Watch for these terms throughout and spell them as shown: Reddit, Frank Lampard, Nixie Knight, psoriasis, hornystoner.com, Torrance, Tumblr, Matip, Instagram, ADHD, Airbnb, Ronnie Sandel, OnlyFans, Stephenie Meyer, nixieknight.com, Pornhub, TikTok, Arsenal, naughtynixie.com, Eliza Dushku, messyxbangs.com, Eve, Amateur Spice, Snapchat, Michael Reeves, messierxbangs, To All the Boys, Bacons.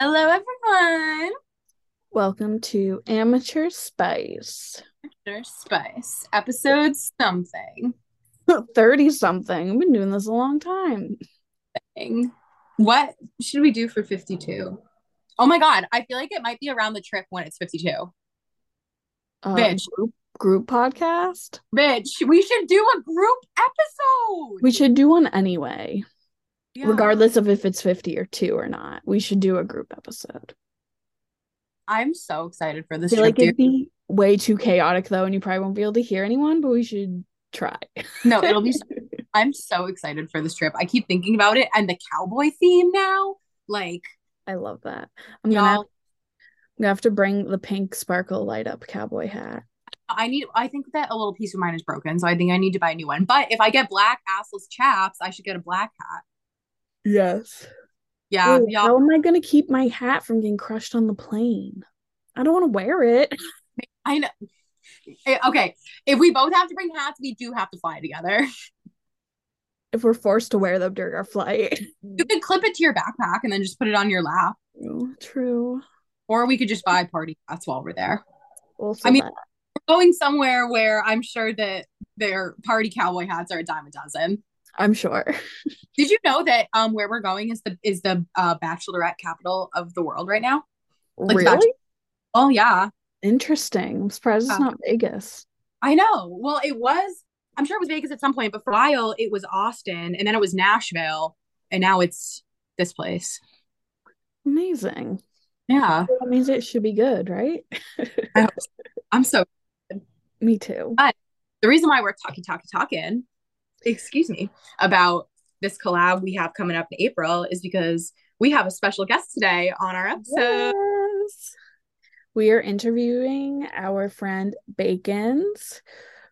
Hello, everyone. Welcome to Amateur Spice. Amateur Spice. Episode something. 30-something. We've been doing this a long time. What should we do for 52? Oh, my God. I feel like it might be around the trip when it's 52. Bitch. Group podcast? Bitch, we should do a group episode. We should do one anyway. Yeah. Regardless of if it's 50 or 2 or not, we should do a group episode. I'm so excited for this. I feel like it'd be way too chaotic, though, and you probably won't be able to hear anyone, but we should try. No, it'll be... I'm so excited for this trip. I keep thinking about it, and the cowboy theme now. Like... I love that. I'm gonna have to bring the pink sparkle light up cowboy hat. I think that a little piece of mine is broken, so I think I need to buy a new one. But if I get black assless chaps, I should get a black hat. Yes. Yeah. Wait, how am I going to keep my hat from getting crushed on the plane? I don't want to wear it. I know. Okay. If we both have to bring hats, we do have to fly together. If we're forced to wear them during our flight. You could clip it to your backpack and then just put it on your lap. True. Or we could just buy party hats while we're there. We're going somewhere where I'm sure that their party cowboy hats are a dime a dozen. I'm sure. Did you know that where we're going is the bachelorette capital of the world right now? Like, really? Oh, yeah. Interesting. I'm surprised it's not Vegas. I know. Well, it was. I'm sure it was Vegas at some point, but for a while it was Austin, and then it was Nashville, and now it's this place. Amazing. Yeah. That means it should be good, right? I hope so. I'm so good. Me too. But the reason why we're talking about this collab we have coming up in April is because we have a special guest today on our episode. Yes. We are interviewing our friend Bacons,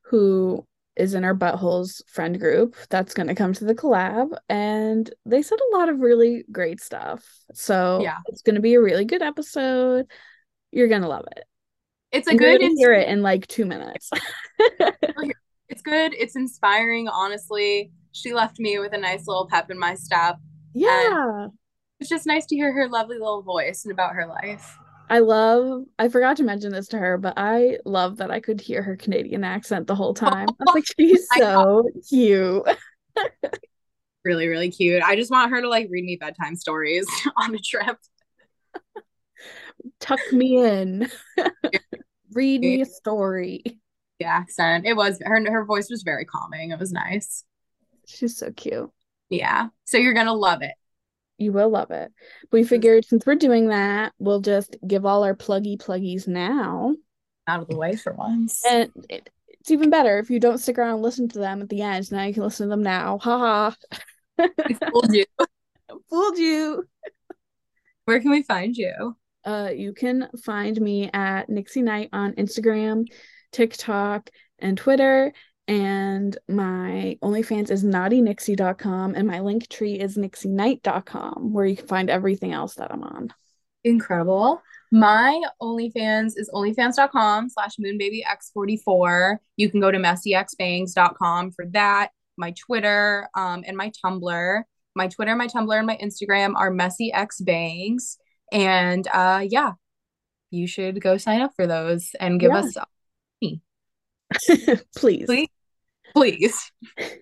who is in our Buttholes friend group that's going to come to the collab, and they said a lot of really great stuff. So yeah, it's going to be a really good episode. You're going to love it. It's a good... hear it in like 2 minutes. It's good. It's inspiring, honestly. She left me with a nice little pep in my step. Yeah. It's just nice to hear her lovely little voice and about her life. I forgot to mention this to her, but I love that I could hear her Canadian accent the whole time. I was like, she's so cute. Really, really cute. I just want her to like read me bedtime stories on a trip. Tuck me in. Read me a story. The accent. It was her voice was very calming. It was nice. She's so cute. Yeah. So you're gonna love it. You will love it. We figured since we're doing that, we'll just give all our pluggies now. Out of the way for once. And it's even better if you don't stick around and listen to them at the end. Now you can listen to them now. Ha ha. Fooled you. Fooled you. Where can we find you? You can find me at Nixie Knight on Instagram, TikTok, and Twitter. And my OnlyFans is naughtynixie.com, and my link tree is nixieknight.com, where you can find everything else that I'm on. Incredible. My OnlyFans is onlyfans.com/moonbabyx44. You can go to messyxbangs.com for that. My Twitter and my Tumblr. My Twitter, my Tumblr, and my Instagram are messyxbangs. And yeah, you should go sign up for those and give us money. please.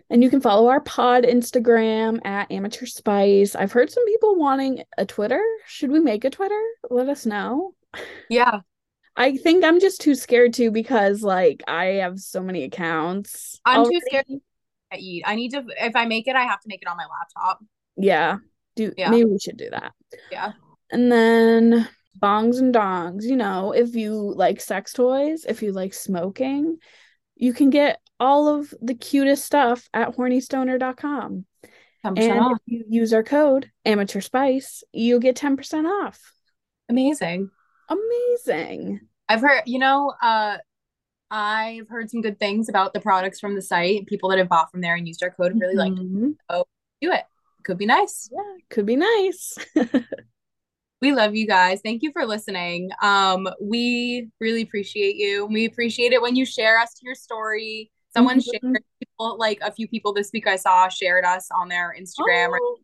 And you can follow our pod Instagram at Amateur Spice. I've heard some people wanting a Twitter. Should we make a Twitter? Let us know. Yeah, I think I'm just too scared to, because like I have so many accounts. I'm already too scared to eat. I need to, if I make it, I have to make it on my laptop. Yeah. Maybe we should do that. Yeah. And then bongs and dongs, you know, if you like sex toys, if you like smoking, you can get all of the cutest stuff at hornystoner.com. And if you use our code Amateur Spice, you'll get 10% off. Amazing. I've heard, you know, I've heard some good things about the products from the site. People that have bought from there and used our code really liked it. So do it. Could be nice. Yeah, could be nice. We love you guys. Thank you for listening. We really appreciate you. We appreciate it when you share us to your story. Someone shared people, like a few people this week I saw shared us on their Instagram. Oh.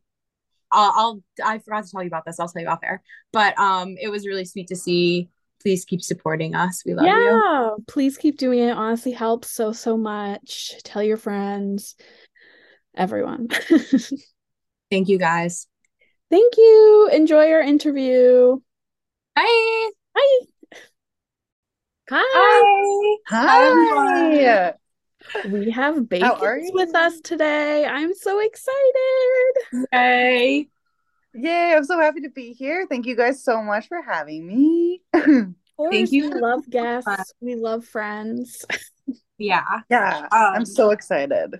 I forgot to tell you about this. I'll tell you off air, but it was really sweet to see. Please keep supporting us. We love you. Yeah, please keep doing it. Honestly, helps so much. Tell your friends, everyone. Thank you, guys. Thank you. Enjoy your interview. Bye. Bye. Hi. Hi. We have Bacons with us today. I'm so excited. Yay. Yay. I'm so happy to be here. Thank you guys so much for having me. Thank you. We love guests. We love friends. Yeah. Yeah. I'm so excited.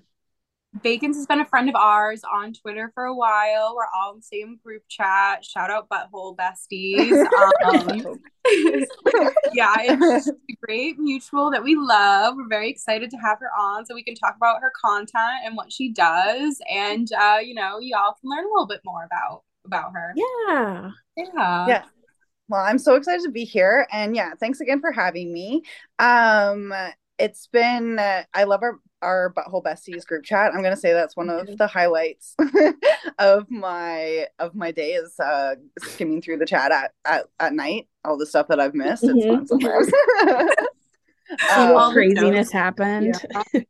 Bacons has been a friend of ours on Twitter for a while. We're all in the same group chat. Shout out Butthole Besties. Yeah, it's a great mutual that we love. We're very excited to have her on so we can talk about her content and what she does. And, you know, y'all can learn a little bit more about her. Yeah. Yeah. Yeah. Well, I'm so excited to be here. And, yeah, thanks again for having me. It's been, I love our Butthole Besties group chat. I'm gonna say that's one of the highlights of my day is skimming through the chat at night. All the stuff that I've missed. It's fun sometimes. All craziness happened. Yeah.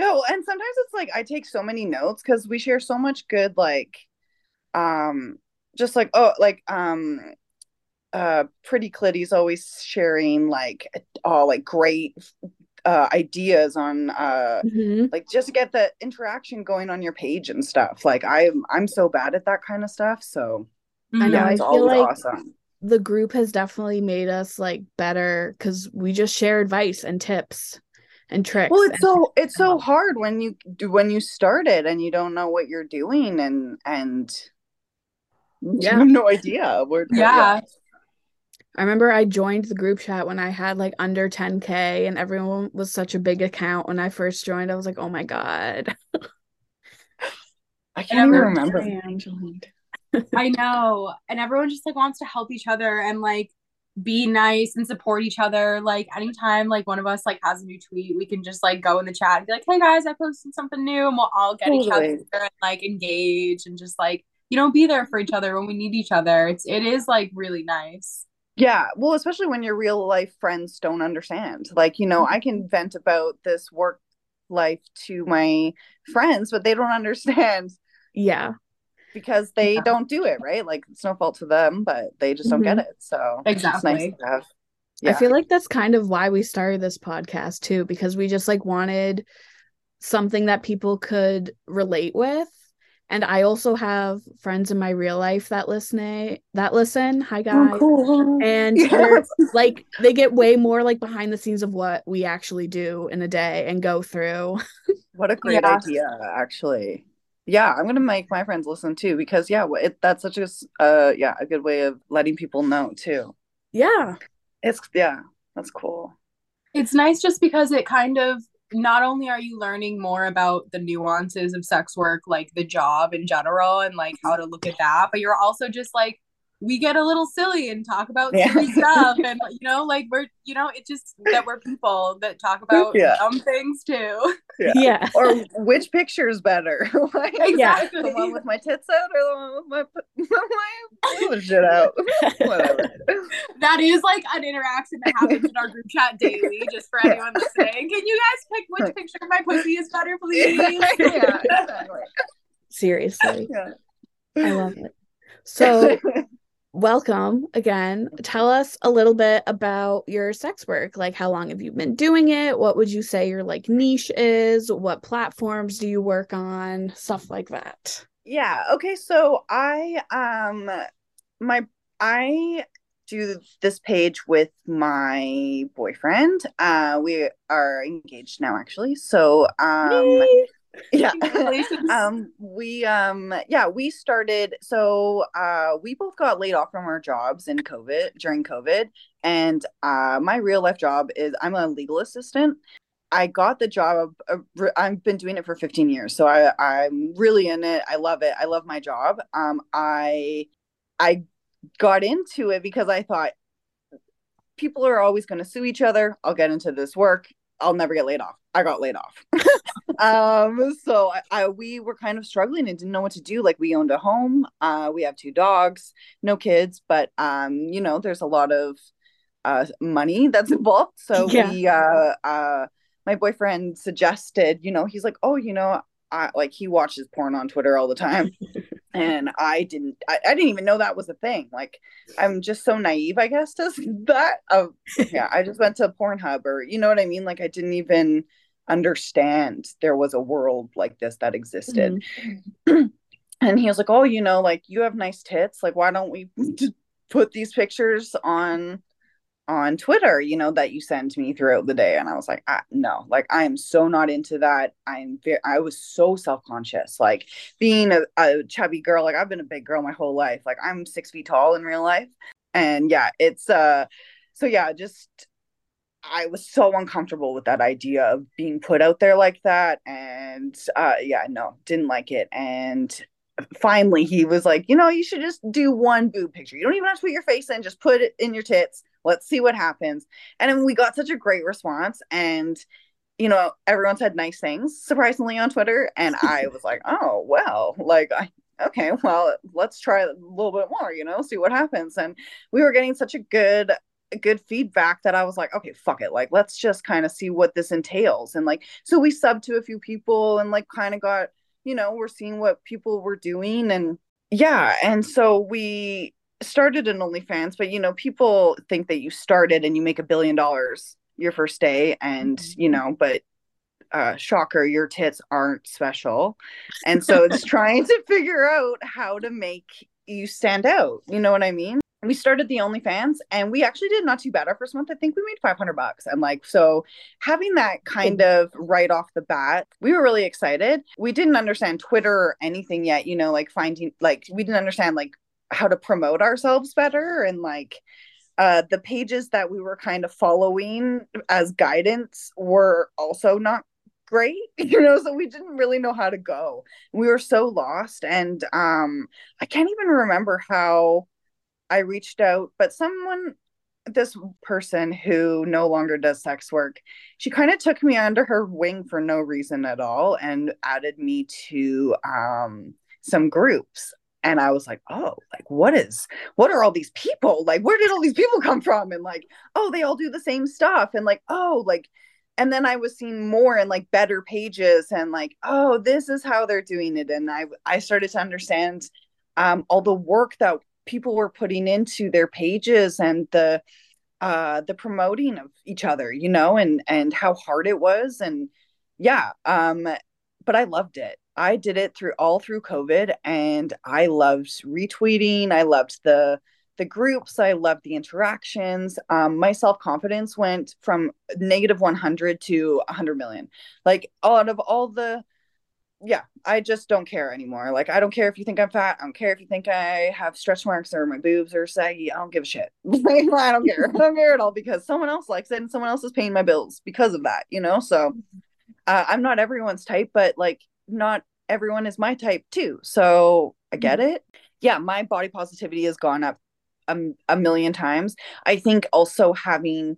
No, and sometimes it's like I take so many notes because we share so much good, like, just like Pretty Clitty's always sharing like all like great. Ideas on like just get the interaction going on your page and stuff. Like I'm so bad at that kind of stuff, so I know. It's always like awesome. The group has definitely made us like better because we just share advice and tips and tricks. Well, it's so hard when you start it and you don't know what you're doing and you have no idea. Yeah. I remember I joined the group chat when I had like under 10K and everyone was such a big account. When I first joined, I was like, oh my God. I can't even remember when I joined. I know. And everyone just like wants to help each other and like be nice and support each other. Like anytime like one of us like has a new tweet, we can just like go in the chat and be like, hey guys, I posted something new, and we'll all get each other and like engage and just like, you know, be there for each other when we need each other. It is like really nice. Yeah, well, especially when your real life friends don't understand. Like, you know, I can vent about this work life to my friends, but they don't understand. Yeah. Because they don't do it, right? Like, it's no fault to them, but they just don't get it. So exactly. It's nice to have. Yeah. I feel like that's kind of why we started this podcast too, because we just like wanted something that people could relate with. And I also have friends in my real life that listen. Hi, guys. Oh, cool. And they're, like, they get way more like behind the scenes of what we actually do in a day and go through. What a great idea, actually. Yeah, I'm going to make my friends listen, too, because, yeah, that's such a good way of letting people know, too. Yeah. That's cool. It's nice just because it kind of, not only are you learning more about the nuances of sex work, like the job in general and like how to look at that, but you're also just like, we get a little silly and talk about silly stuff. And, you know, like we're, you know, it's just that we're people that talk about dumb things too. Yeah. Yeah. Or which picture's better? Like, exactly. The one with my tits out or the one with my shit out? Whatever. That is like an interaction that happens in our group chat daily, just for anyone listening. Can you guys pick which picture of my pussy is better, please? Yeah, exactly. Seriously. Yeah. I love it. So... Welcome again. Tell us a little bit about your sex work. Like, how long have you been doing it? What would you say your like niche is? What platforms do you work on? Stuff like that. Yeah. Okay. So I do this page with my boyfriend. We are engaged now, actually. So, yay. Yeah. We started, so we both got laid off from our jobs during COVID, and my real life job is I'm a legal assistant. I got the job, I've been doing it for 15 years, so I'm really in it. I love it. I love my job. I got into it because I thought people are always going to sue each other. I'll get into this work. I'll never get laid off. I got laid off. So we were kind of struggling and didn't know what to do. Like, we owned a home. We have 2 dogs, no kids, but, you know, there's a lot of money that's involved. So my boyfriend suggested, you know, he's like, oh, you know, like, he watches porn on Twitter all the time. And I didn't even know that was a thing. Like, I'm just so naive, I guess, to that. I just went to Pornhub, or, you know what I mean? Like, I didn't even understand there was a world like this that existed. Mm-hmm. And he was like, oh, you know, like, you have nice tits. Like, why don't we put these pictures on Twitter, you know, that you send me throughout the day? And I was like, no, like, I am so not into that. I was so self-conscious, like, being a chubby girl. Like, I've been a big girl my whole life. Like, I'm 6 feet tall in real life. And yeah, it's, so yeah, just, I was so uncomfortable with that idea of being put out there like that. And no, didn't like it. And finally he was like, you know, you should just do one boob picture. You don't even have to put your face in, just put it in your tits. Let's see what happens. And then we got such a great response. And, you know, everyone said nice things, surprisingly, on Twitter. And I was like, oh, well, like, okay, well, let's try a little bit more, you know, see what happens. And we were getting such a good feedback that I was like, okay, fuck it. Like, let's just kind of see what this entails. And, like, so we subbed to a few people and, like, kind of got, you know, we're seeing what people were doing. And yeah. And so we started an OnlyFans, but, you know, people think that you started and you make $1 billion your first day, and, you know, but shocker, your tits aren't special. And so it's trying to figure out how to make you stand out. You know what I mean? We started the OnlyFans, and we actually did not too bad our first month. I think we made $500. And, like, so having that kind of right off the bat, we were really excited. We didn't understand Twitter or anything yet, you know, like, finding, like, we didn't understand, like, how to promote ourselves better. And, like, the pages that we were kind of following as guidance were also not great, you know, so we didn't really know how to go. We were so lost. And I can't even remember how I reached out, but this person who no longer does sex work, she kind of took me under her wing for no reason at all and added me to some groups. And I was like, oh, like, what are all these people? Like, where did all these people come from? And, like, oh, they all do the same stuff. And, like, oh, like, and then I was seeing more and, like, better pages and, like, oh, this is how they're doing it. And I started to understand all the work that people were putting into their pages and the promoting of each other, you know, and how hard it was. And yeah. But I loved it. I did it all through COVID, and I loved retweeting. I loved the groups. I loved the interactions. My self-confidence went from -100 to 100 million. Like, out of all the, yeah, I just don't care anymore. Like, I don't care if you think I'm fat. I don't care if you think I have stretch marks or my boobs are saggy. I don't give a shit. I don't care. I don't care at all, because someone else likes it and someone else is paying my bills because of that, you know? So I'm not everyone's type, but, like, not everyone is my type too. So I get it. Yeah. My body positivity has gone up a million times. I think also having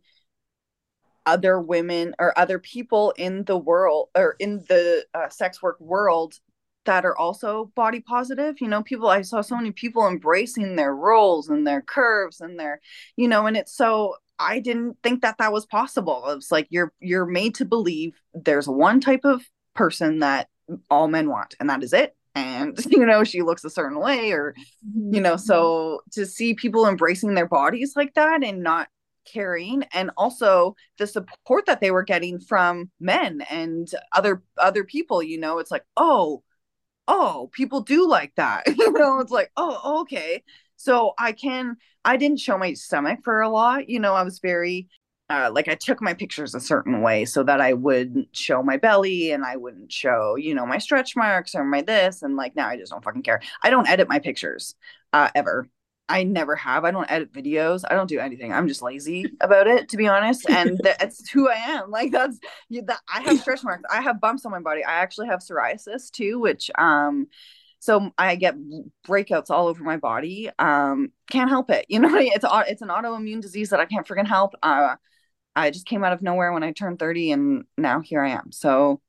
other women or other people in the world or in the sex work world that are also body positive, you know, people, I saw so many people embracing their roles and their curves and their, you know, and it's so, I didn't think that was possible. It's like, you're made to believe there's one type of person that all men want, and that is it. And, you know, she looks a certain way, or, you know, so to see people embracing their bodies like that and not caring, and also the support that they were getting from men and other people, you know, it's like, oh, people do like that. You know, it's like, oh, okay. So I didn't show my stomach for a lot, you know, I was very, like, I took my pictures a certain way so that I wouldn't show my belly and I wouldn't show, you know, my stretch marks or my this. And, like, now I just don't fucking care. I don't edit my pictures ever. I never have. I don't edit videos. I don't do anything. I'm just lazy about it, to be honest. And that's who I am. Like, I have stretch marks. I have bumps on my body. I actually have psoriasis too, which, so I get breakouts all over my body. Can't help it. You know, it's an autoimmune disease that I can't freaking help. I just came out of nowhere when I turned 30, and now here I am. So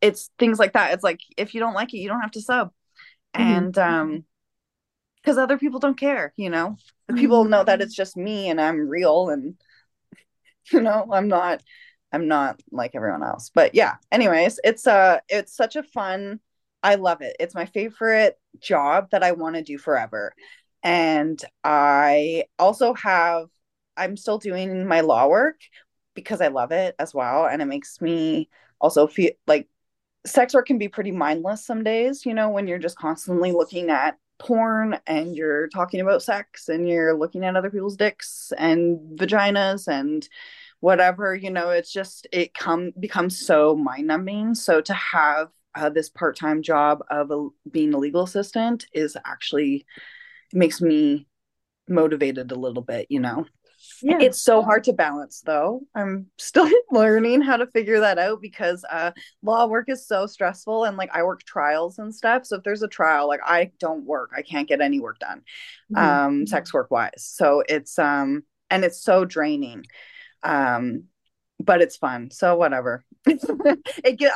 It's things like that. It's like, if you don't like it, you don't have to sub. Mm-hmm. And because other people don't care, you know, the people know that it's just me and I'm real, and you know, I'm not like everyone else. But yeah, anyways, it's such a fun, I love it. It's my favorite job that I want to do forever. And I also I'm still doing my law work because I love it as well. And it makes me also feel like sex work can be pretty mindless some days, you know, when you're just constantly looking at porn and you're talking about sex and you're looking at other people's dicks and vaginas and whatever, you know, it's just, it becomes so mind numbing. So to have this part-time job of being a legal assistant is actually, it makes me motivated a little bit, you know. Yeah. It's so hard to balance, though. I'm still learning how to figure that out because law work is so stressful, and like I work trials and stuff. So if there's a trial, like I don't work, I can't get any work done, sex work wise. So it's and it's so draining, but it's fun. So whatever. I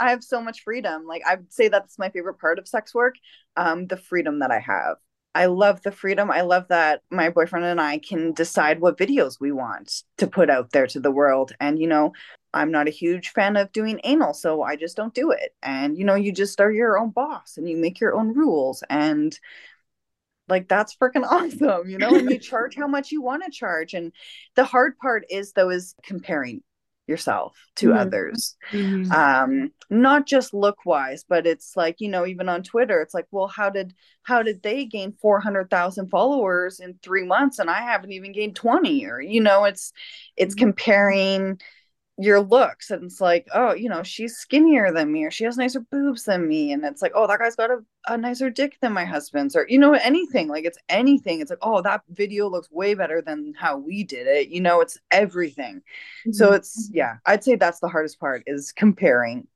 have so much freedom. Like I would say that's my favorite part of sex work, the freedom that I have. I love the freedom. I love that my boyfriend and I can decide what videos we want to put out there to the world. And, you know, I'm not a huge fan of doing anal, so I just don't do it. And, you know, you just are your own boss and you make your own rules. And like, that's freaking awesome, you know, and you charge how much you want to charge. And the hard part is comparing yourself to others, not just look wise, but it's like, you know, even on Twitter, it's like, well, how did they gain 400,000 followers in 3 months and I haven't even gained 20? Or, you know, it's comparing your looks, and it's like, oh, you know, she's skinnier than me, or she has nicer boobs than me, and it's like, oh, that guy's got a nicer dick than my husband's, or, you know, anything. It's like, oh, that video looks way better than how we did it, you know. It's everything. So it's, yeah, I'd say that's the hardest part, is comparing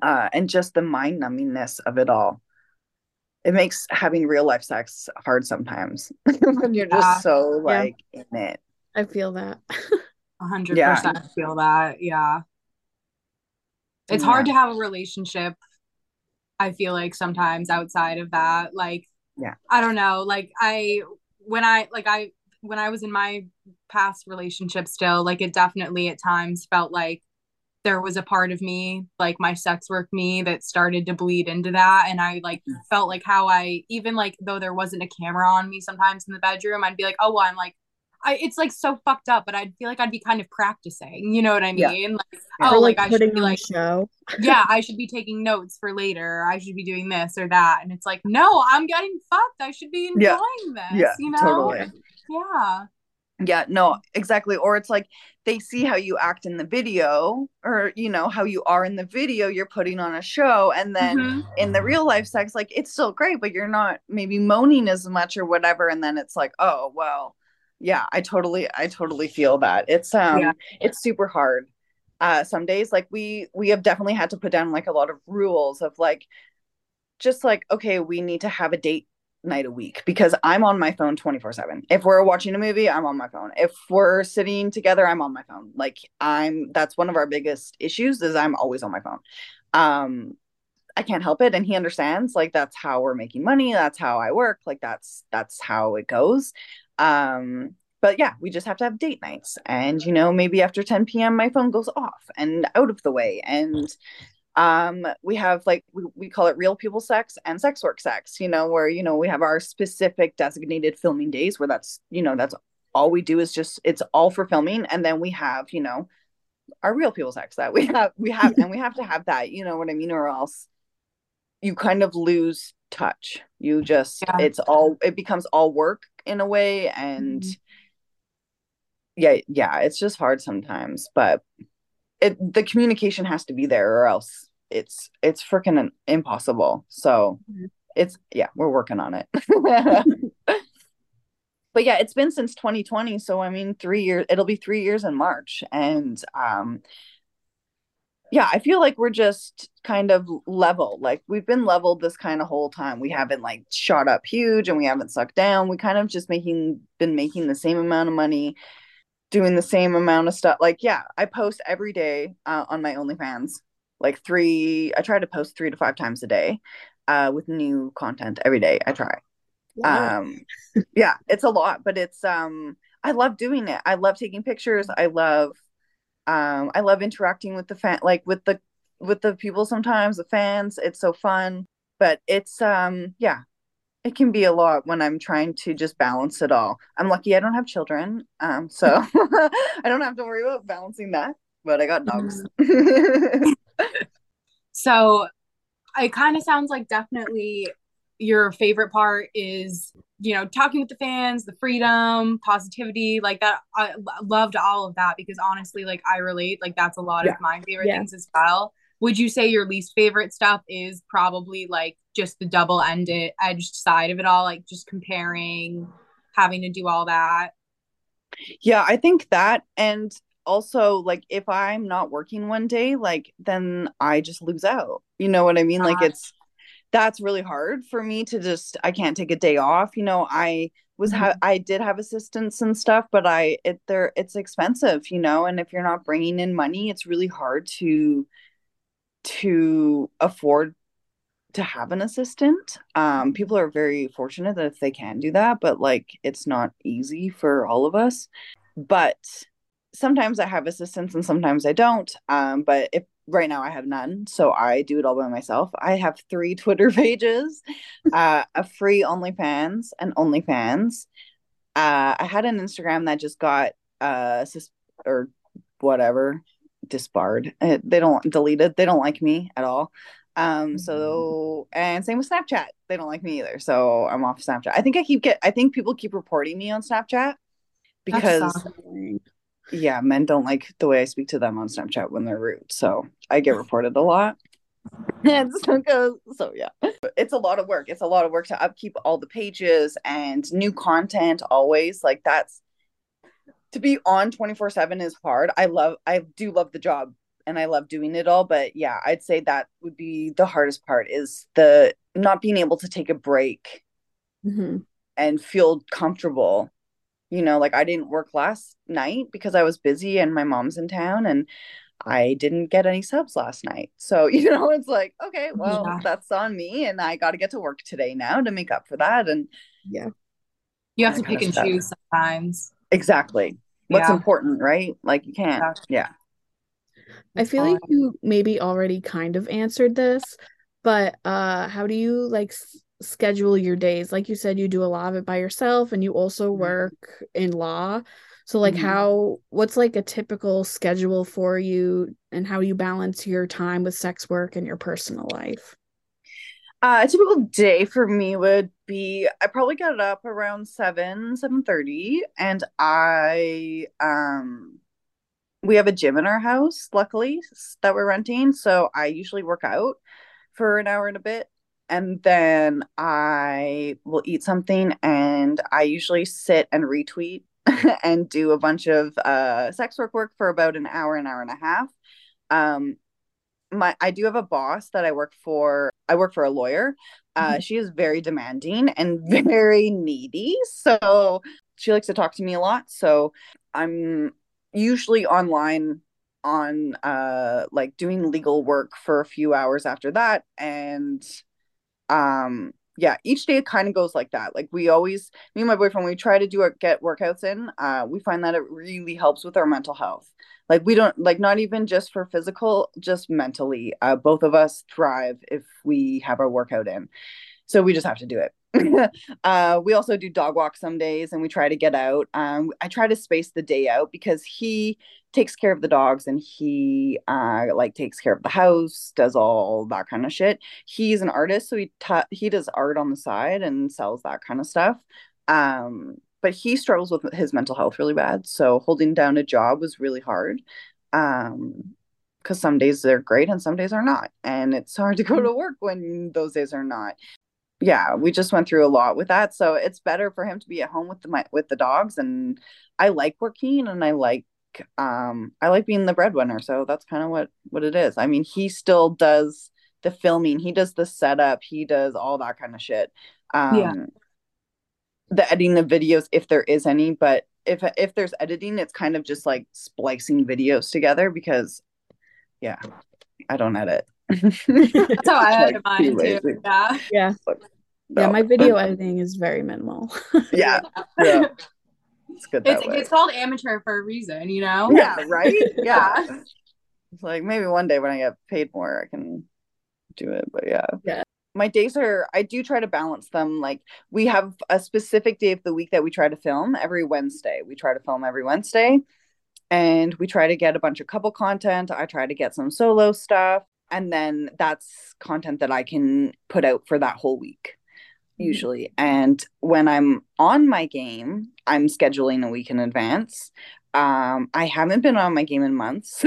and just the mind numbingness of it all. It makes having real life sex hard sometimes when you're just so like in it. I feel that. 100% feel that. Yeah. It's hard to have a relationship, I feel like, sometimes outside of that. Like, I don't know. Like when I was in my past relationship still, like it definitely at times felt like there was a part of me, like my sex work me, that started to bleed into that. And I like felt like how I, even like though there wasn't a camera on me sometimes in the bedroom, I'd be like, oh, well, I'm like, it's like so fucked up, but I'd feel like I'd be kind of practicing, you know what I mean? Yeah. Like, oh, like I should be like, show. Yeah, I should be taking notes for later. I should be doing this or that. And it's like, no, I'm getting fucked. I should be enjoying this, you know? Totally. Yeah. Yeah, no, exactly. Or it's like, they see how you act in the video, or, you know, how you are in the video, you're putting on a show. And then in the real life sex, like, it's still great, but you're not maybe moaning as much or whatever. And then it's like, oh, well, yeah, I totally feel that. It's it's super hard. Some days, like we have definitely had to put down like a lot of rules of like, just like, okay, we need to have a date night a week because I'm on my phone 24/7. If we're watching a movie, I'm on my phone. If we're sitting together, I'm on my phone. Like that's one of our biggest issues, is I'm always on my phone. I can't help it. And he understands, like, that's how we're making money. That's how I work. Like that's how it goes. But yeah, we just have to have date nights, and, you know, maybe after 10 PM, my phone goes off and out of the way. And, we have like, we call it real people sex and sex work sex, you know, where, you know, we have our specific designated filming days where that's, you know, that's all we do, is just, it's all for filming. And then we have, you know, our real people sex that we have, and we have to have that, you know what I mean? Or else you kind of lose touch. You just, it becomes all work in a way. And yeah, it's just hard sometimes, but the communication has to be there, or else it's freaking impossible. So it's, yeah, we're working on it. But yeah, it's been since 2020. So I mean, 3 years, it'll be 3 years in March. And, yeah, I feel like we're just kind of level. Like we've been leveled this kind of whole time. We haven't like shot up huge, and we haven't sucked down. We kind of just been making the same amount of money, doing the same amount of stuff. Like, yeah, I post every day on my OnlyFans. like I try to post 3 to 5 times a day with new content every day. I try. Wow. Yeah, it's a lot, but it's I love doing it. I love taking pictures. I love interacting with the with the people, sometimes the fans. It's so fun, but it's yeah, it can be a lot when I'm trying to just balance it all. I'm lucky I don't have children, so I don't have to worry about balancing that, but I got dogs. So it kind of sounds like definitely your favorite part is, you know, talking with the fans, the freedom, positivity, like that. I loved all of that because honestly, like I relate, like that's a lot of my favorite things as well. Would you say your least favorite stuff is probably like just the double-edged side of it all, like just comparing, having to do all that? Yeah, I think that. And also, like, if I'm not working one day, like then I just lose out. You know what I mean? Like that's really hard for me to just, I can't take a day off. You know, I did have assistants and stuff, but it's expensive, you know, and if you're not bringing in money, it's really hard to afford to have an assistant. People are very fortunate that if they can do that, but like, it's not easy for all of us, but sometimes I have assistants and sometimes I don't. But if, right now I have none, so I do it all by myself. I have 3 Twitter pages, a free OnlyFans and OnlyFans. I had an Instagram that just got disbarred. They don't delete it. They don't like me at all. So, and same with Snapchat. They don't like me either. So I'm off Snapchat. I think people keep reporting me on Snapchat because. Yeah, men don't like the way I speak to them on Snapchat when they're rude. So I get reported a lot. So yeah, it's a lot of work. It's a lot of work to upkeep all the pages and new content always. Like that's, to be on 24/7 is hard. I do love the job and I love doing it all. But yeah, I'd say that would be the hardest part, is the not being able to take a break and feel comfortable. You know, like I didn't work last night because I was busy and my mom's in town and I didn't get any subs last night. So, you know, it's like, okay, well, that's on me and I got to get to work today now to make up for that. And yeah, you have to pick and choose sometimes. Exactly. What's important, right? Like you can't. Exactly. Yeah. I feel like you maybe already kind of answered this, but how do you like schedule your days? Like you said, you do a lot of it by yourself and you also work in law, so like what's like a typical schedule for you and how you balance your time with sex work and your personal life? A typical day for me would be, I probably get up around 7:30, and I we have a gym in our house, luckily, that we're renting, so I usually work out for an hour and a bit. And then I will eat something, and I usually sit and retweet and do a bunch of sex work for about an hour and a half. I do have a boss that I work for. I work for a lawyer. She is very demanding and very needy. So she likes to talk to me a lot. So I'm usually online on like doing legal work for a few hours after that. And yeah, each day it kind of goes like that. Like me and my boyfriend, we try to get workouts in. We find that it really helps with our mental health. Like we don't, like not even just for physical, just mentally, both of us thrive if we have our workout in. So we just have to do it. We also do dog walks some days and we try to get out. I try to space the day out because he takes care of the dogs and he like takes care of the house, does all that kind of shit. He's an artist, so he does art on the side and sells that kind of stuff. But he struggles with his mental health really bad. So holding down a job was really hard. Because some days they're great and some days are not. And it's hard to go to work when those days are not. Yeah, we just went through a lot with that. So it's better for him to be at home with the dogs. And I like working, and I like being the breadwinner. So that's kind of what it is. I mean, he still does the filming. He does the setup. He does all that kind of shit. The editing of videos, if there is any. But if there's editing, it's kind of just like splicing videos together because I don't edit. That's how I edit mine too. Yeah. Yeah. Yeah, my video editing is very minimal. Yeah. Yeah. It's good that way. It's called amateur for a reason, you know? Yeah, right? Yeah. It's like maybe one day when I get paid more, I can do it. But yeah. Yeah. My days are, I do try to balance them. Like we have a specific day of the week that we try to film every Wednesday. We try to film every Wednesday and we try to get a bunch of couple content. I try to get some solo stuff. And then that's content that I can put out for that whole week. Usually. And when I'm on my game, I'm scheduling a week in advance. I haven't been on my game in months.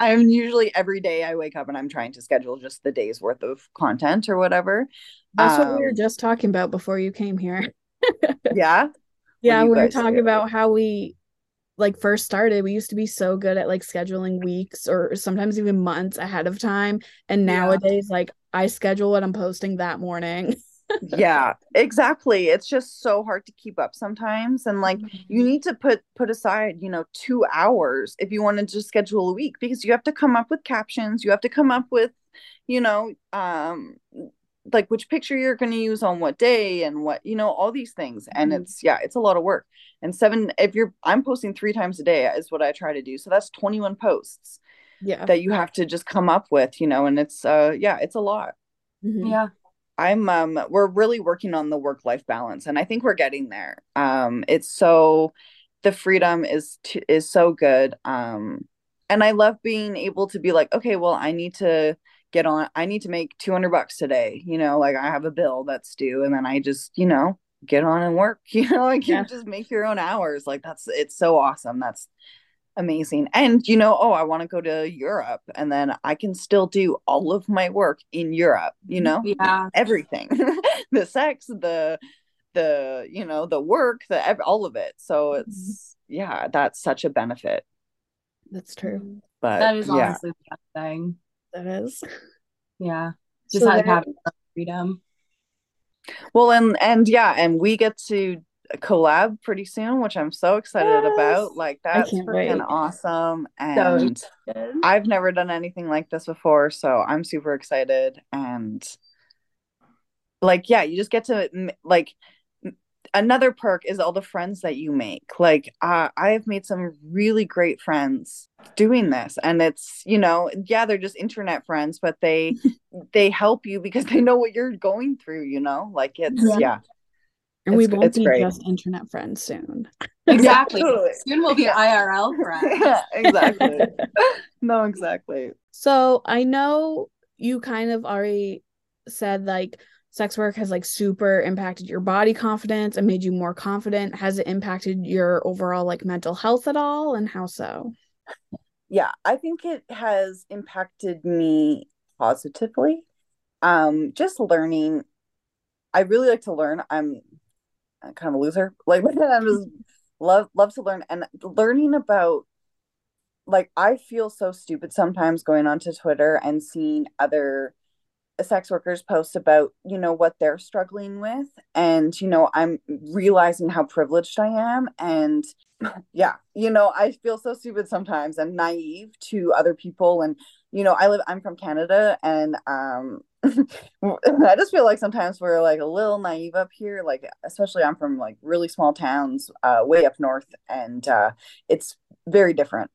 I'm usually every day I wake up and I'm trying to schedule just the day's worth of content or whatever. That's what we were just talking about before you came here. Yeah. Yeah. We were talking about how we like first started. We used to be so good at like scheduling weeks or sometimes even months ahead of time. And nowadays, like I schedule what I'm posting that morning. Yeah, exactly. It's just so hard to keep up sometimes. And like you need to put aside, you know, 2 hours if you want to just schedule a week, because you have to come up with captions. You have to come up with, you know, like which picture you're going to use on what day and what, you know, all these things. And it's a lot of work. And I'm posting 3 times a day is what I try to do. So that's 21 posts that you have to just come up with, you know, and it's, it's a lot. Mm-hmm. Yeah. We're really working on the work-life balance, and I think we're getting there. The freedom is so good. And I love being able to be like, okay, well, I need to make $200 today. You know, like I have a bill that's due, and then I just, you know, get on and work, you know, like you just make your own hours. Like it's so awesome. That's amazing. And you know, I want to go to Europe, and then I can still do all of my work in Europe, you know, everything, the sex, the, you know, the work, all of it. So it's, that's such a benefit. That's true. But that is honestly the best thing. That is. Yeah. Just having freedom. Well, and we get to collab pretty soon, which I'm so excited about. Like that's freaking awesome, and so I've never done anything like this before, so I'm super excited. And like you just get to like another perk is all the friends that you make. Like I have made some really great friends doing this, and it's, you know, they're just internet friends, but they help you because they know what you're going through, you know, like it's And we won't be just internet friends soon. Exactly. Soon we'll be IRL friends. Yeah, exactly. No, exactly. So I know you kind of already said like sex work has like super impacted your body confidence and made you more confident. Has it impacted your overall like mental health at all? And how so? Yeah, I think it has impacted me positively. Just learning. I really like to learn. I'm kind of a loser. Like I just love to learn, and learning about, like, I feel so stupid sometimes going onto Twitter and seeing other sex workers post about, you know, what they're struggling with, and, you know, I'm realizing how privileged I am, and you know, I feel so stupid sometimes and naive to other people. And, you know, I'm from Canada, and I just feel like sometimes we're like a little naive up here, like especially I'm from like really small towns way up north, and it's very different.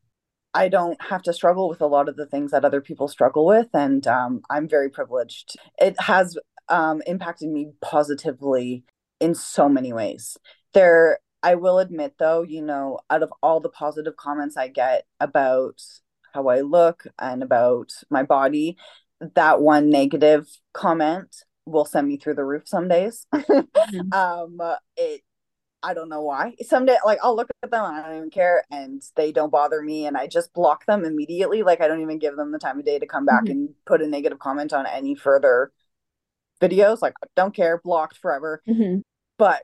I don't have to struggle with a lot of the things that other people struggle with, and I'm very privileged. It has impacted me positively in so many ways. I will admit though, you know, out of all the positive comments I get about how I look and about my body, that one negative comment will send me through the roof some days. Mm-hmm. I don't know why. Someday, like, I'll look at them and I don't even care, and they don't bother me, and I just block them immediately. Like, I don't even give them the time of day to come back and put a negative comment on any further videos. Like, I don't care, blocked forever. Mm-hmm. But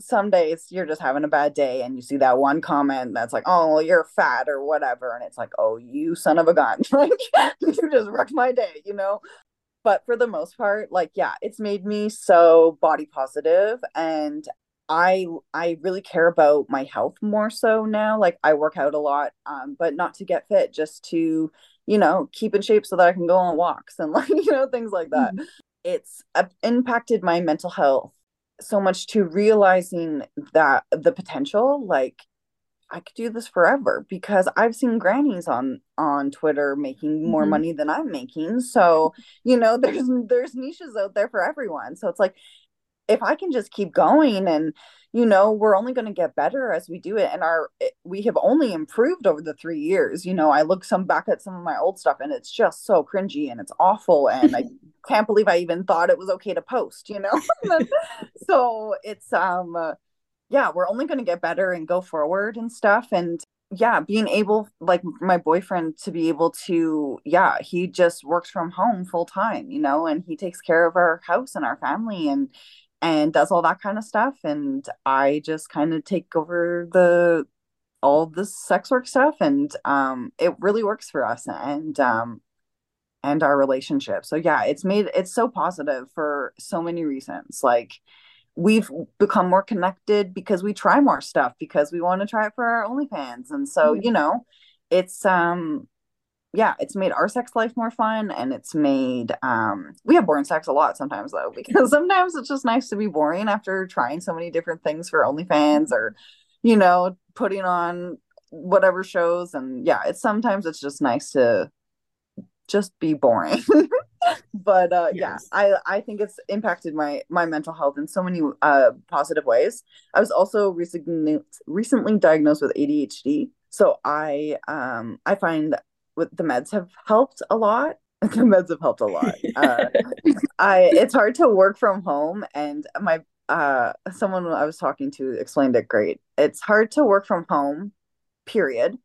some days you're just having a bad day and you see that one comment that's like, oh, you're fat or whatever, and it's like, oh, you son of a gun. Like, you just wrecked my day, you know. But for the most part, like, it's made me so body positive, and I really care about my health more so now. Like, I work out a lot, but not to get fit, just to you know, keep in shape so that I can go on walks and, like, you know, things like that. Mm-hmm. It's impacted my mental health so much to realizing that the potential, like, I could do this forever, because I've seen grannies on Twitter making more mm-hmm. money than I'm making. So, you know, there's niches out there for everyone. So it's like, if I can just keep going, and, you know, we're only going to get better as we do it. And we have only improved over the 3 years. You know, I look back at some of my old stuff, and it's just so cringy and it's awful. And I can't believe I even thought it was okay to post, you know? So it's, yeah, we're only going to get better and go forward and stuff. And yeah, being able, like, my boyfriend to be able to, yeah, he just works from home full time, you know, and he takes care of our house and our family and does all that kind of stuff. And I just kind of take over all the sex work stuff, and it really works for us and our relationship. So yeah, it's so positive for so many reasons. Like, we've become more connected because we try more stuff, because we want to try it for our OnlyFans. And so, you know, it's, yeah, it's made our sex life more fun, and it's made, we have boring sex a lot sometimes, though, because sometimes it's just nice to be boring after trying so many different things for OnlyFans, or, you know, putting on whatever shows. And yeah, sometimes it's just nice to just be boring. But yes. Yeah, I think it's impacted my mental health in so many positive ways. I was also recently diagnosed with ADHD. So I find the meds have helped a lot. The meds have helped a lot. It's hard to work from home, and my someone I was talking to explained it great. It's hard to work from home, period.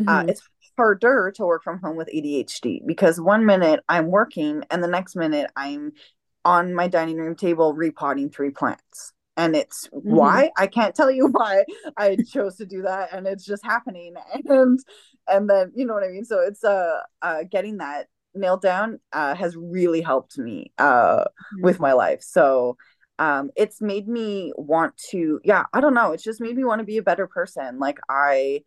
Mm-hmm. It's harder to work from home with ADHD, because 1 minute I'm working and the next minute I'm on my dining room table repotting 3 plants. And it's mm-hmm. why I can't tell you why I chose to do that, and it's just happening. And then, you know what I mean? So it's getting that nailed down has really helped me mm-hmm. with my life. So it's made me want to, yeah, I don't know, it's just made me want to be a better person. Like, I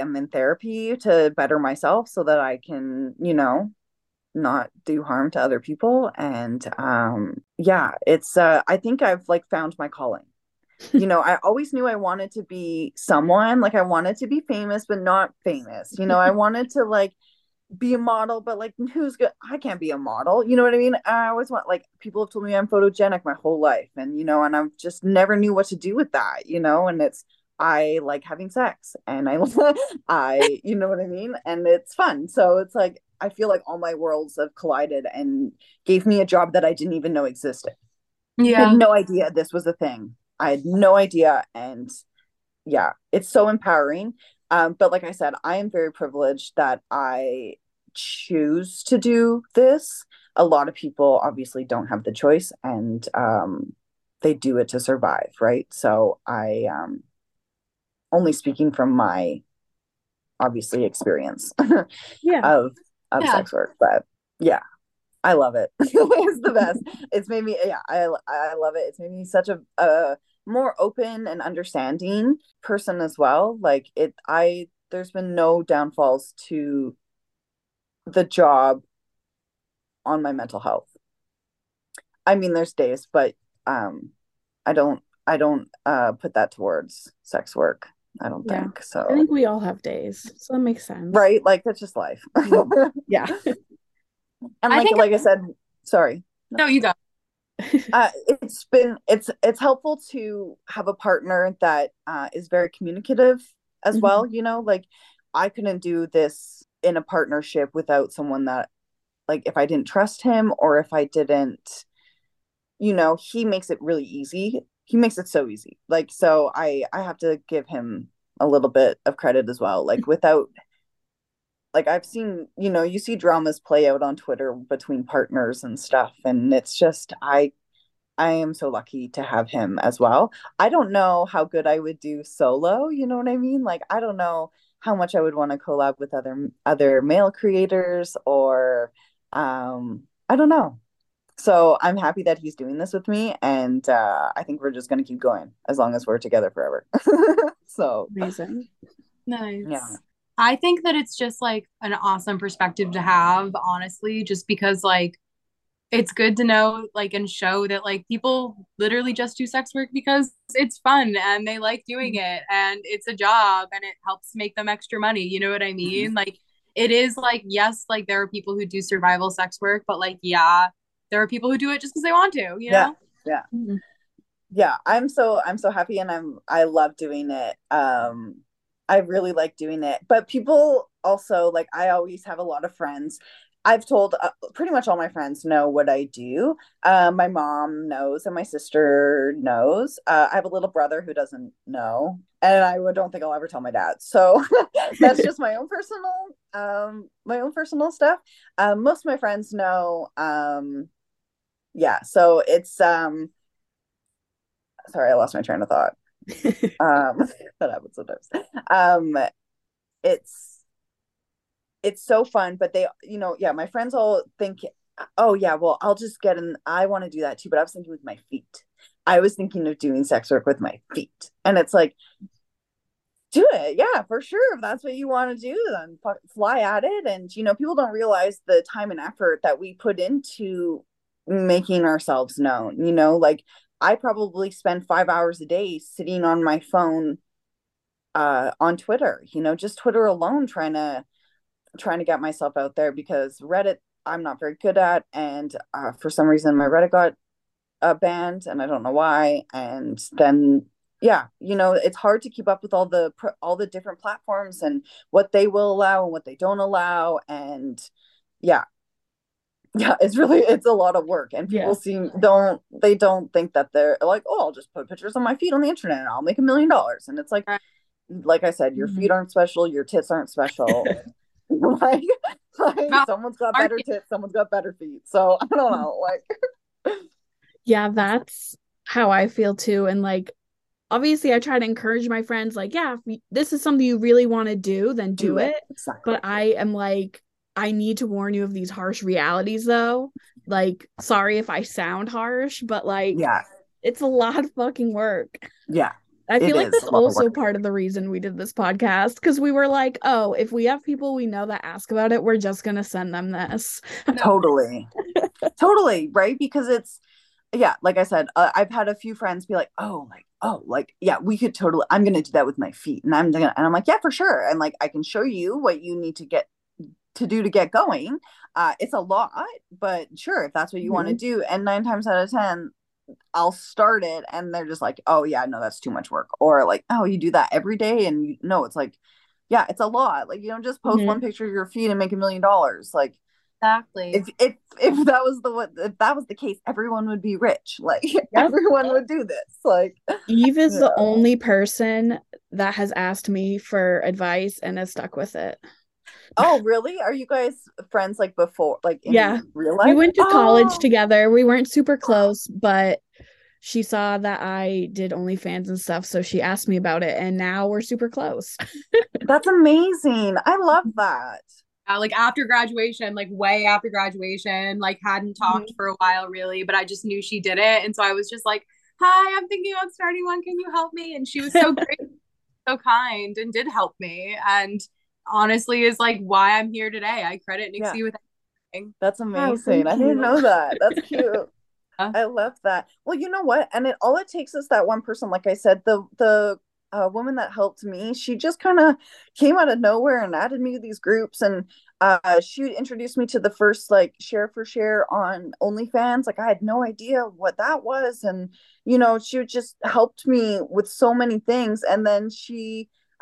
am in therapy to better myself so that I can, you know, not do harm to other people. And yeah, it's I think I've, like, found my calling. You know, I always knew I wanted to be someone, like, I wanted to be famous, but not famous. You know, I wanted to, like, be a model, but, like, I can't be a model. You know what I mean? I always want, like, people have told me I'm photogenic my whole life. And, you know, and I've just never knew what to do with that, you know, and it's, I like having sex, and I, you know what I mean? And it's fun. So it's like, I feel like all my worlds have collided and gave me a job that I didn't even know existed. Yeah. I had no idea this was a thing. I had no idea. And yeah, it's so empowering. But like I said, I am very privileged that I choose to do this. A lot of people obviously don't have the choice, and they do it to survive. Right. So I, only speaking from my, obviously, experience yeah. of yeah. sex work. But yeah, I love it. It's the best. It's made me, yeah, I love it. It's made me such a more open and understanding person as well. Like, there's been no downfalls to the job on my mental health. I mean, there's days, but I don't put that towards sex work. I don't think so. I think we all have days, so that makes sense, right? Like, that's just life. Yeah. And I said, sorry. No, you go. It's helpful to have a partner that is very communicative as mm-hmm. well. You know, like, I couldn't do this in a partnership without someone that, like, if I didn't trust him, or if I didn't, you know, he makes it really easy. He makes it so easy. Like, so I have to give him a little bit of credit as well. Like, without, like, I've seen, you know, you see dramas play out on Twitter between partners and stuff. And it's just, I am so lucky to have him as well. I don't know how good I would do solo. You know what I mean? Like, I don't know how much I would want to collab with other male creators, or I don't know. So I'm happy that he's doing this with me, and I think we're just going to keep going as long as we're together forever. So amazing. Nice. Yeah. I think that it's just like an awesome perspective to have, honestly, just because like it's good to know like and show that like people literally just do sex work because it's fun and they like doing it and it's a job and it helps make them extra money. You know what I mean? Mm-hmm. Like it is like, yes, like there are people who do survival sex work, but like, yeah, there are people who do it just because they want to, you know? Yeah. Mm-hmm. Yeah. I'm so happy and I love doing it. I really like doing it, but people also like, I always have a lot of friends. I've told pretty much all my friends know what I do. My mom knows and my sister knows. I have a little brother who doesn't know, and I don't think I'll ever tell my dad. So that's just my own personal stuff. Most of my friends know. So it's sorry, I lost my train of thought. That happens sometimes. It's so fun, but they, you know, yeah, my friends all think, oh yeah, well, I'll just get in. I want to do that too. But I was thinking with my feet. I was thinking of doing sex work with my feet. And it's like, do it. Yeah, for sure. If that's what you want to do, then fly at it. And, you know, people don't realize the time and effort that we put into making ourselves known, you know, like I probably spend 5 hours a day sitting on my phone, on Twitter, you know, just Twitter alone, trying to get myself out there, because Reddit I'm not very good at, and for some reason my Reddit got banned and I don't know why. And then yeah, you know, it's hard to keep up with all the different platforms and what they will allow and what they don't allow. And yeah it's a lot of work, and people don't think that they're like, oh, I'll just put pictures of my feet on the internet and I'll make $1 million. And it's like I said, your feet aren't special, your tits aren't special. Like someone's got better tits, someone's got better feet. So I don't know, like yeah, that's how I feel too. And like obviously I try to encourage my friends, like, yeah, if this is something you really want to do, then do it. Exactly. But I am like, I need to warn you of these harsh realities though. Like, sorry if I sound harsh, but like yeah, it's a lot of fucking work. Yeah. I feel like that's also part of the reason we did this podcast, because we were like, oh, if we have people we know that ask about it, we're just going to send them this. Totally. Right. Because it's, yeah, like I said, I've had a few friends be like, oh, yeah, we could totally, I'm going to do that with my feet. And I'm like, yeah, for sure. And like, I can show you what you need to get going. It's a lot, but sure, if that's what you want to do. And 9 times out of 10, I'll start it and they're just like, oh yeah, no, that's too much work. Or like, oh, you do that every day? And no, it's like, yeah, it's a lot. Like, you don't just post one picture of your feet and make $1 million. Like, exactly. If that was the case, everyone would be rich. Like everyone would do this. Like Eve is the only person that has asked me for advice and has stuck with it. Oh really? Are you guys friends like before, like in real life? We went to college together. We weren't super close, but she saw that I did OnlyFans and stuff, so she asked me about it, and now we're super close. That's amazing. I love that. Like after graduation, like way after graduation, like hadn't talked for a while really, but I just knew she did it, and so I was just like, hi, I'm thinking about starting one, can you help me? And she was so great, so kind, and did help me, and honestly is like why I'm here today. I credit Nixie with everything. That's amazing. I didn't know that. That's cute. I love that. Well, you know what? And it takes is that one person. Like I said, the woman that helped me, she just kind of came out of nowhere and added me to these groups, and she introduced me to the first like share for share on OnlyFans. Like I had no idea what that was, and you know, she just helped me with so many things. And then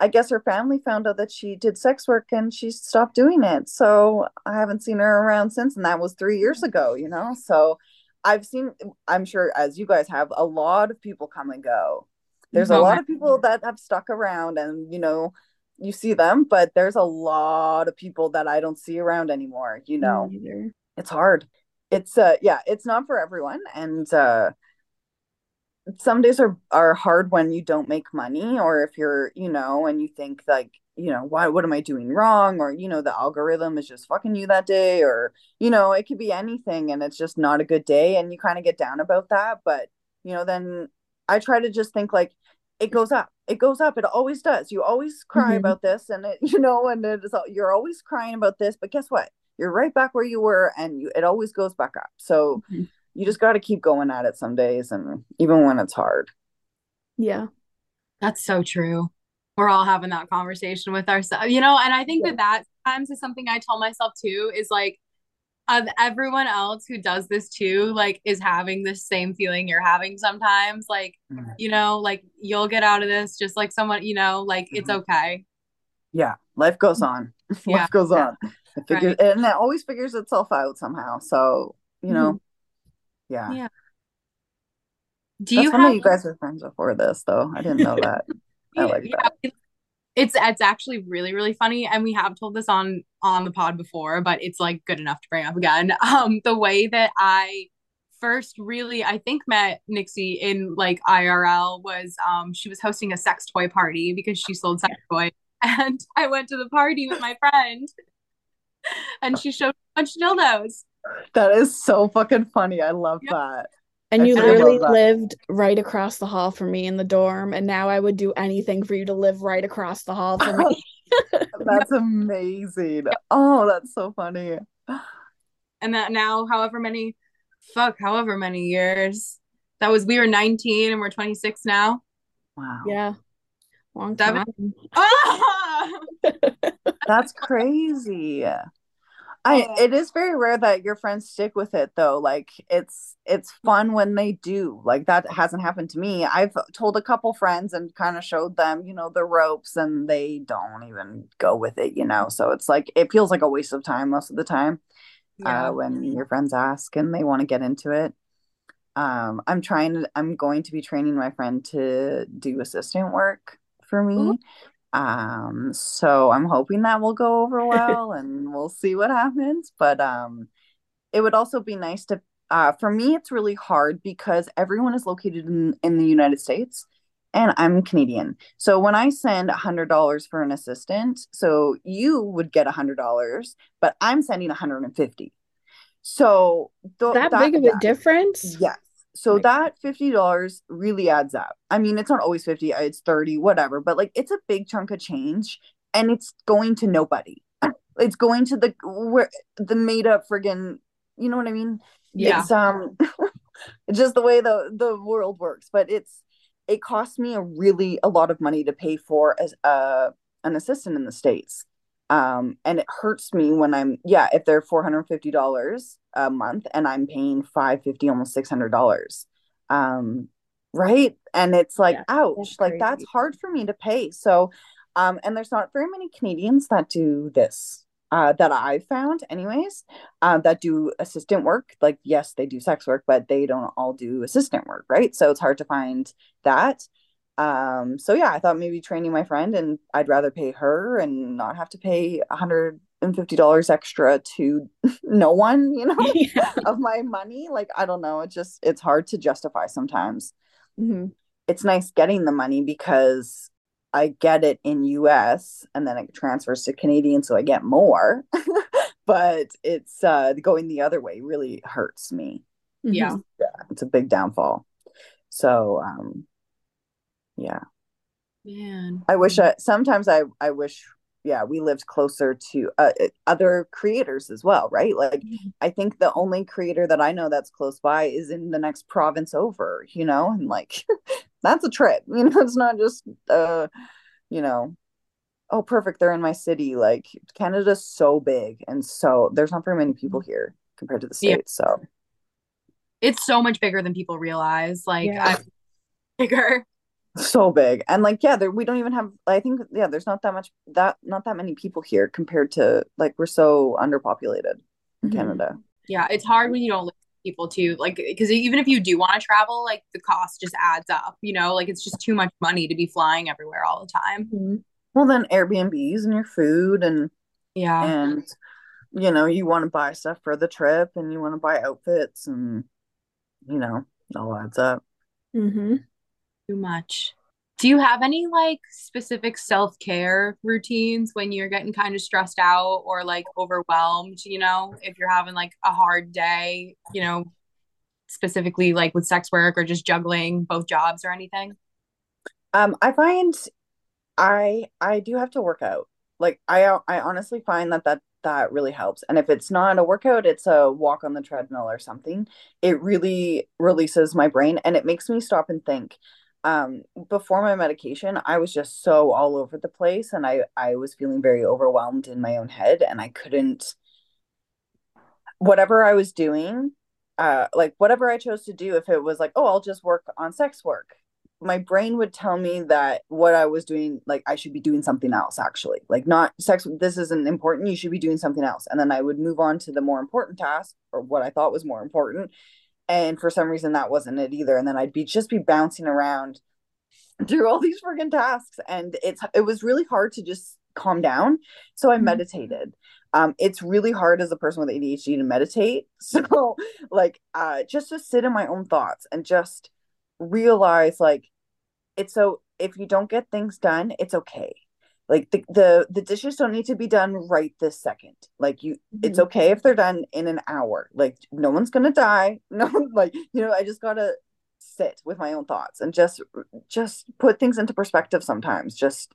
I guess her family found out that she did sex work and she stopped doing it. So I haven't seen her around since. And that was 3 years ago, you know? So I'm sure as you guys have, a lot of people come and go. There's a lot of people that have stuck around and, you know, you see them, but there's a lot of people that I don't see around anymore. You know, it's hard. It's it's not for everyone. And, some days are hard when you don't make money, or if you're, you know, and you think like, you know, why, what am I doing wrong? Or, you know, the algorithm is just fucking you that day, or, you know, it could be anything, and it's just not a good day, and you kind of get down about that. But, you know, then I try to just think like, it goes up. It goes up. It always does. You always cry about this, and it, you know, and it's all, you're always crying about this, but guess what? You're right back where you were, and it always goes back up. So you just got to keep going at it some days, and even when it's hard. Yeah, that's so true. We're all having that conversation with ourselves, you know, and I think that sometimes is something I tell myself too, is like, of everyone else who does this too, like, is having this same feeling you're having sometimes, like, you know, like, you'll get out of this just like someone, you know, like, it's okay. Yeah. Life goes on. Life goes on. It figures, and it always figures itself out somehow. So, you know, yeah. Do you have you guys were friends before this though? I didn't know that. I like that. It's actually really, really funny. And we have told this on the pod before, but it's like good enough to bring up again. The way that I first really, I think, met Nixie in like IRL was, she was hosting a sex toy party because she sold sex toys. And I went to the party with my friend and she showed a bunch of dildos. That is so fucking funny. I love that. And you literally lived right across the hall from me in the dorm. And now I would do anything for you to live right across the hall from me. That's amazing. Oh, that's so funny. And that now, however many years. That was, we were 19 and we're 26 now. Wow. Yeah. Long time. Oh! That's crazy. It is very rare that your friends stick with it though. Like it's fun when they do. Like that hasn't happened to me. I've told a couple friends and kind of showed them, you know, the ropes, and they don't even go with it, you know? So it's like, it feels like a waste of time most of the time when your friends ask and they want to get into it. I'm going to be training my friend to do assistant work for me. Ooh. So I'm hoping that will go over well and we'll see what happens. But it would also be nice to, for me, it's really hard because everyone is located in the United States and I'm Canadian. So when I send $100 for an assistant, so you would get $100, but I'm sending 150. So that big of a difference? Yes. So that $50 really adds up. I mean, it's not always 50, it's 30, whatever, but like, it's a big chunk of change and it's going to nobody. It's going to the made up friggin', you know what I mean? Yeah. It's just the way the world works, but it cost me a lot of money to pay for as an assistant in the States. And it hurts me when if they're $450 a month and I'm paying $550, almost $600. Right. And it's like, ouch, that's like, that's hard for me to pay. So, and there's not very many Canadians that do this, that I found anyways, that do assistant work. Like, yes, they do sex work, but they don't all do assistant work. Right. So it's hard to find that. So yeah, I thought maybe training my friend, and I'd rather pay her and not have to pay $150 extra to no one, you know, of my money. Like, I don't know. It's hard to justify sometimes. Mm-hmm. It's nice getting the money because I get it in US and then it transfers to Canadian. So I get more, but it's, going the other way really hurts me. Yeah. Yeah, it's a big downfall. So, yeah, man. I wish we lived closer to other creators as well, right? Like, I think the only creator that I know that's close by is in the next province over, you know, and like, that's a trip, you know, it's not just, you know, oh, perfect, they're in my city. Like, Canada's so big, and so there's not very many people here compared to the States, so. It's so much bigger than people realize, like, I'm bigger. So big. And like, we don't even have, I think, there's not that many people here compared to, like, we're so underpopulated in Canada. Yeah. It's hard when you don't live with people too, like, because even if you do want to travel, like, the cost just adds up, you know, like, it's just too much money to be flying everywhere all the time. Mm-hmm. Well, then Airbnbs and your food and, you know, you want to buy stuff for the trip and you want to buy outfits and, you know, it all adds up. Mm-hmm. Much. Do you have any like specific self-care routines when you're getting kind of stressed out or like overwhelmed, you know, if you're having like a hard day, you know, specifically like with sex work or just juggling both jobs or anything? I find I do have to work out. Like I honestly find that really helps. And if it's not a workout, it's a walk on the treadmill or something. It really releases my brain and it makes me stop and think. Before my medication, I was just so all over the place and I was feeling very overwhelmed in my own head and I couldn't, whatever I was doing, like whatever I chose to do, if it was like, oh, I'll just work on sex work, my brain would tell me that what I was doing, like I should be doing something else actually, like not sex. This isn't important. You should be doing something else. And then I would move on to the more important task or what I thought was more important. And for some reason that wasn't it either. And then I'd be bouncing around through all these freaking tasks. And it was really hard to just calm down. So I meditated. It's really hard as a person with ADHD to meditate. So like, just to sit in my own thoughts and just realize like, if you don't get things done, it's okay. Like the dishes don't need to be done right this second. Like it's okay if they're done in an hour. Like no one's gonna die. No, like I just gotta sit with my own thoughts and just put things into perspective sometimes. Just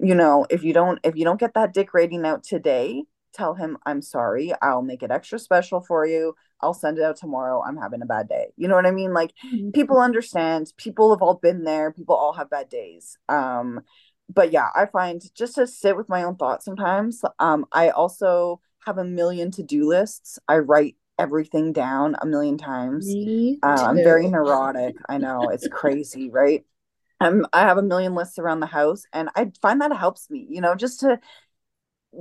if you don't get that dick rating out today, tell him I'm sorry. I'll make it extra special for you. I'll send it out tomorrow. I'm having a bad day. You know what I mean? Like people understand. People have all been there. People all have bad days. But yeah, I find just to sit with my own thoughts sometimes. I also have a million to-do lists. I write everything down a million times. I'm very neurotic. I know, it's crazy, right? I have a million lists around the house and I find that helps me, just to,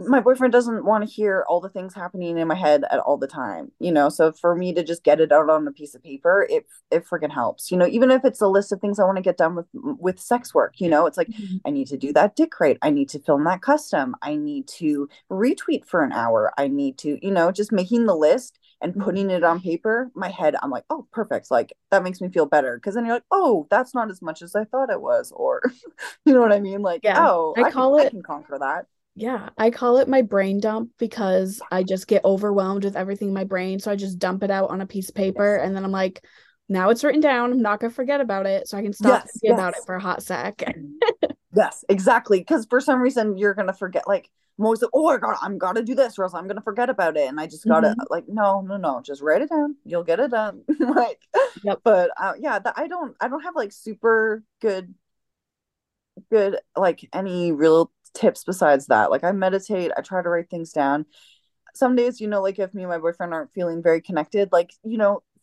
my boyfriend doesn't want to hear all the things happening in my head at all the time, so for me to just get it out on a piece of paper, it freaking helps, even if it's a list of things I want to get done with sex work, it's like, I need to do that dick crate. I need to film that custom. I need to retweet for an hour. I need to, just making the list and putting it on paper, my head, I'm like, oh, perfect. Like that makes me feel better. Cause then you're like, oh, that's not as much as I thought it was. Or you know what I mean? Like, yeah. Oh, I can conquer that. Yeah, I call it my brain dump because I just get overwhelmed with everything in my brain. So I just dump it out on a piece of paper. And then I'm like, now it's written down. I'm not going to forget about it. So I can stop thinking about it for a hot sec. Yes, exactly. Because for some reason, you're going to forget. Like, I'm always like, oh, I'm got to do this or else I'm going to forget about it. And I just got to like, no. Just write it down. You'll get it done. Like, yep. But I don't have like super good, like any real tips besides that. Like I meditate, I try to write things down. Some days, like if me and my boyfriend aren't feeling very connected, like,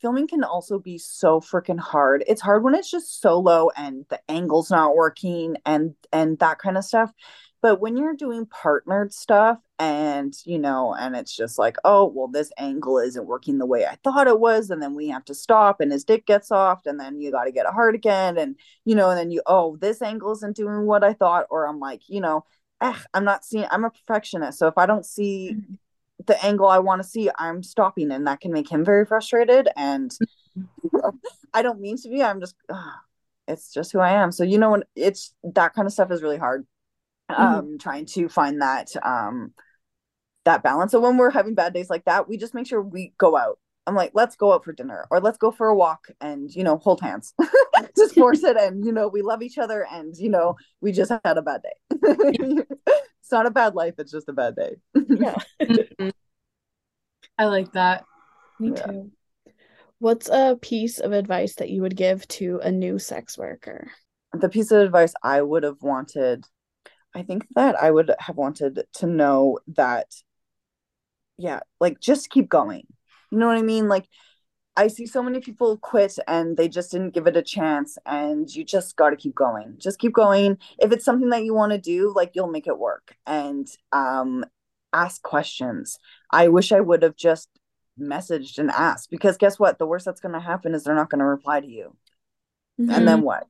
filming can also be so freaking hard. It's hard when it's just solo and the angle's not working and that kind of stuff. But when you're doing partnered stuff and, and it's just like, oh, well, this angle isn't working the way I thought it was. And then we have to stop and his dick gets soft and then you got to get it hard again. And, and then this angle isn't doing what I thought. Or I'm like, I'm a perfectionist. So if I don't see the angle I want to see, I'm stopping. And that can make him very frustrated. And I don't mean to be, I'm just, it's just who I am. So, when it's that kind of stuff is really hard. Trying to find that balance. So when we're having bad days like that, we just make sure we go out. I'm like, let's go out for dinner or let's go for a walk and, hold hands, just force it. And, we love each other and, we just had a bad day. It's not a bad life. It's just a bad day. Yeah. I like that. Me too. What's a piece of advice that you would give to a new sex worker? The piece of advice I would have wanted, I think that I would have wanted to know that, like just keep going. You know what I mean? Like I see so many people quit and they just didn't give it a chance and you just got to keep going. Just keep going. If it's something that you want to do, like you'll make it work and ask questions. I wish I would have just messaged and asked because guess what? The worst that's going to happen is they're not going to reply to you. And then what,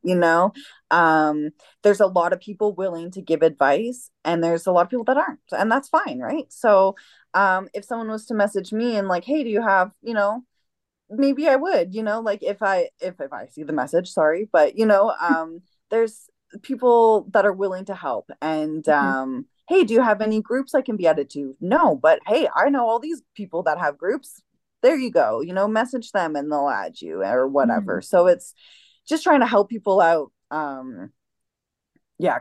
there's a lot of people willing to give advice and there's a lot of people that aren't, and that's fine. Right. So, if someone was to message me and like, hey, do you have, maybe I would, like if I see the message, sorry, but there's people that are willing to help and, hey, do you have any groups I can be added to? No, but hey, I know all these people that have groups. There you go. Message them and they'll add you or whatever. So it's just trying to help people out yeah,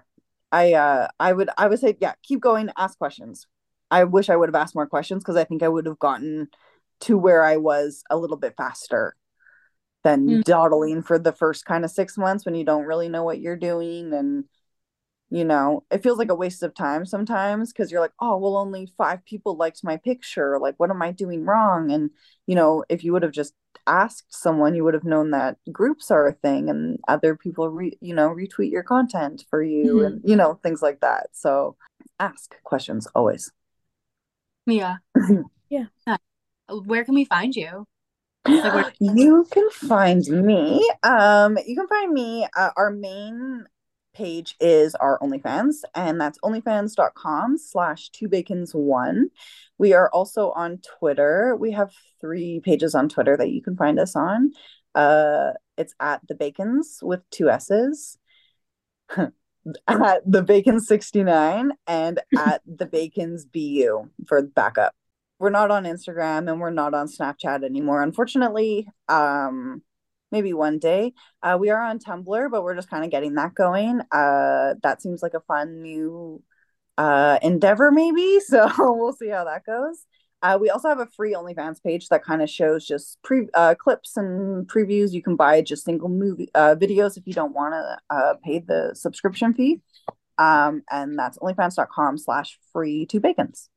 I would say, yeah, keep going, ask questions. I wish I would have asked more questions, because I think I would have gotten to where I was a little bit faster than dawdling for the first kind of 6 months when you don't really know what you're doing. And, you know, it feels like a waste of time sometimes, because you're like, oh, well, only 5 people liked my picture. Like, what am I doing wrong? And, you know, if you would have just asked someone, you would have known that groups are a thing, and other people, retweet your content for you and, you know, things like that. So ask questions always. Yeah. Yeah. Where can we find you? Like, you can find me. Our main page is our OnlyFans, and that's onlyfans.com/2bacons1. We are also on Twitter. We have 3 pages on Twitter that you can find us on. It's at the Bacons with 2 S's, at the Bacons 69, and at the Bacons BU for backup. We're not on Instagram, and we're not on Snapchat anymore, unfortunately. Maybe one day. We are on Tumblr, but we're just kind of getting that going. That seems like a fun new endeavor, maybe. So we'll see how that goes. We also have a free OnlyFans page that kind of shows just clips and previews. You can buy just single movie videos if you don't want to pay the subscription fee. And that's onlyfans.com/free 2 bacons.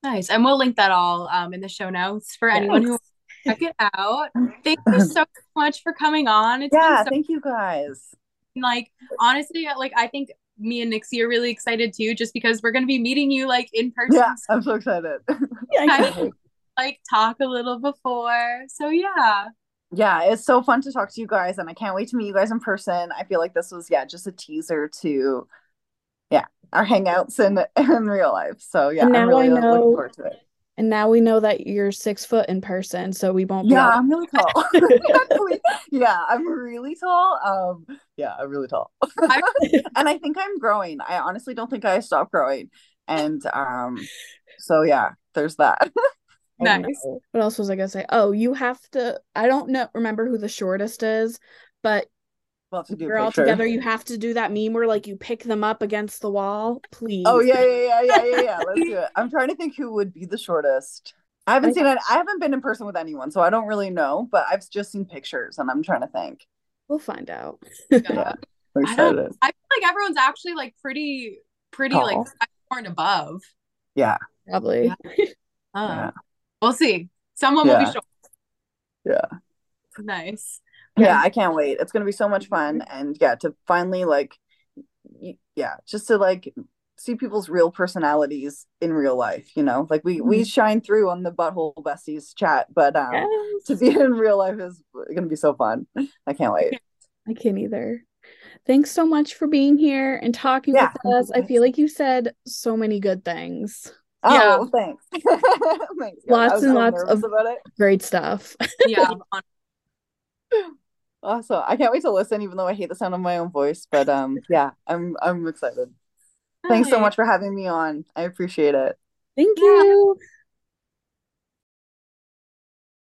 Nice. And we'll link that all in the show notes for anyone who wants to check it out. Thank you so much for coming on. Thank you guys. Like, honestly, like, I think me and Nixie are really excited too, just because we're going to be meeting you like in person. Yeah, I'm so excited. Like, talk a little before. So yeah. Yeah, it's so fun to talk to you guys, and I can't wait to meet you guys in person. I feel like this was just a teaser to our hangouts in real life. So yeah, I'm really looking forward to it. And now we know that you're 6 foot in person, so we won't. Yeah, I'm really tall. Yeah, I'm really tall. I'm really tall. And I think I'm growing. I honestly don't think I stopped growing. And so yeah, there's that. Nice. What else was I gonna say? Oh, you have to. I don't remember who the shortest is, but. We're all together. You have to do that meme where like you pick them up against the wall, please. Oh yeah. Let's do it. I'm trying to think who would be the shortest. I haven't been in person with anyone, so I don't really know. But I've just seen pictures, and I'm trying to think. We'll find out. Yeah, I'm excited. I feel like everyone's actually like pretty tall. Like 5 and above. Yeah, probably. Yeah. We'll see. Someone will be short. Yeah. Nice. Yeah, I can't wait. It's going to be so much fun. And yeah, to finally just to like see people's real personalities in real life, you know, like we shine through on the Butthole Besties chat, but to be in real life is going to be so fun. I can't wait. I can't either. Thanks so much for being here and talking with us. I feel like you said so many good things. Oh, well, thanks. Thanks. Lots and lots of great stuff. Yeah. Also, I can't wait to listen, even though I hate the sound of my own voice, but I'm excited. Thanks so much for having me on. I appreciate it. Thank you.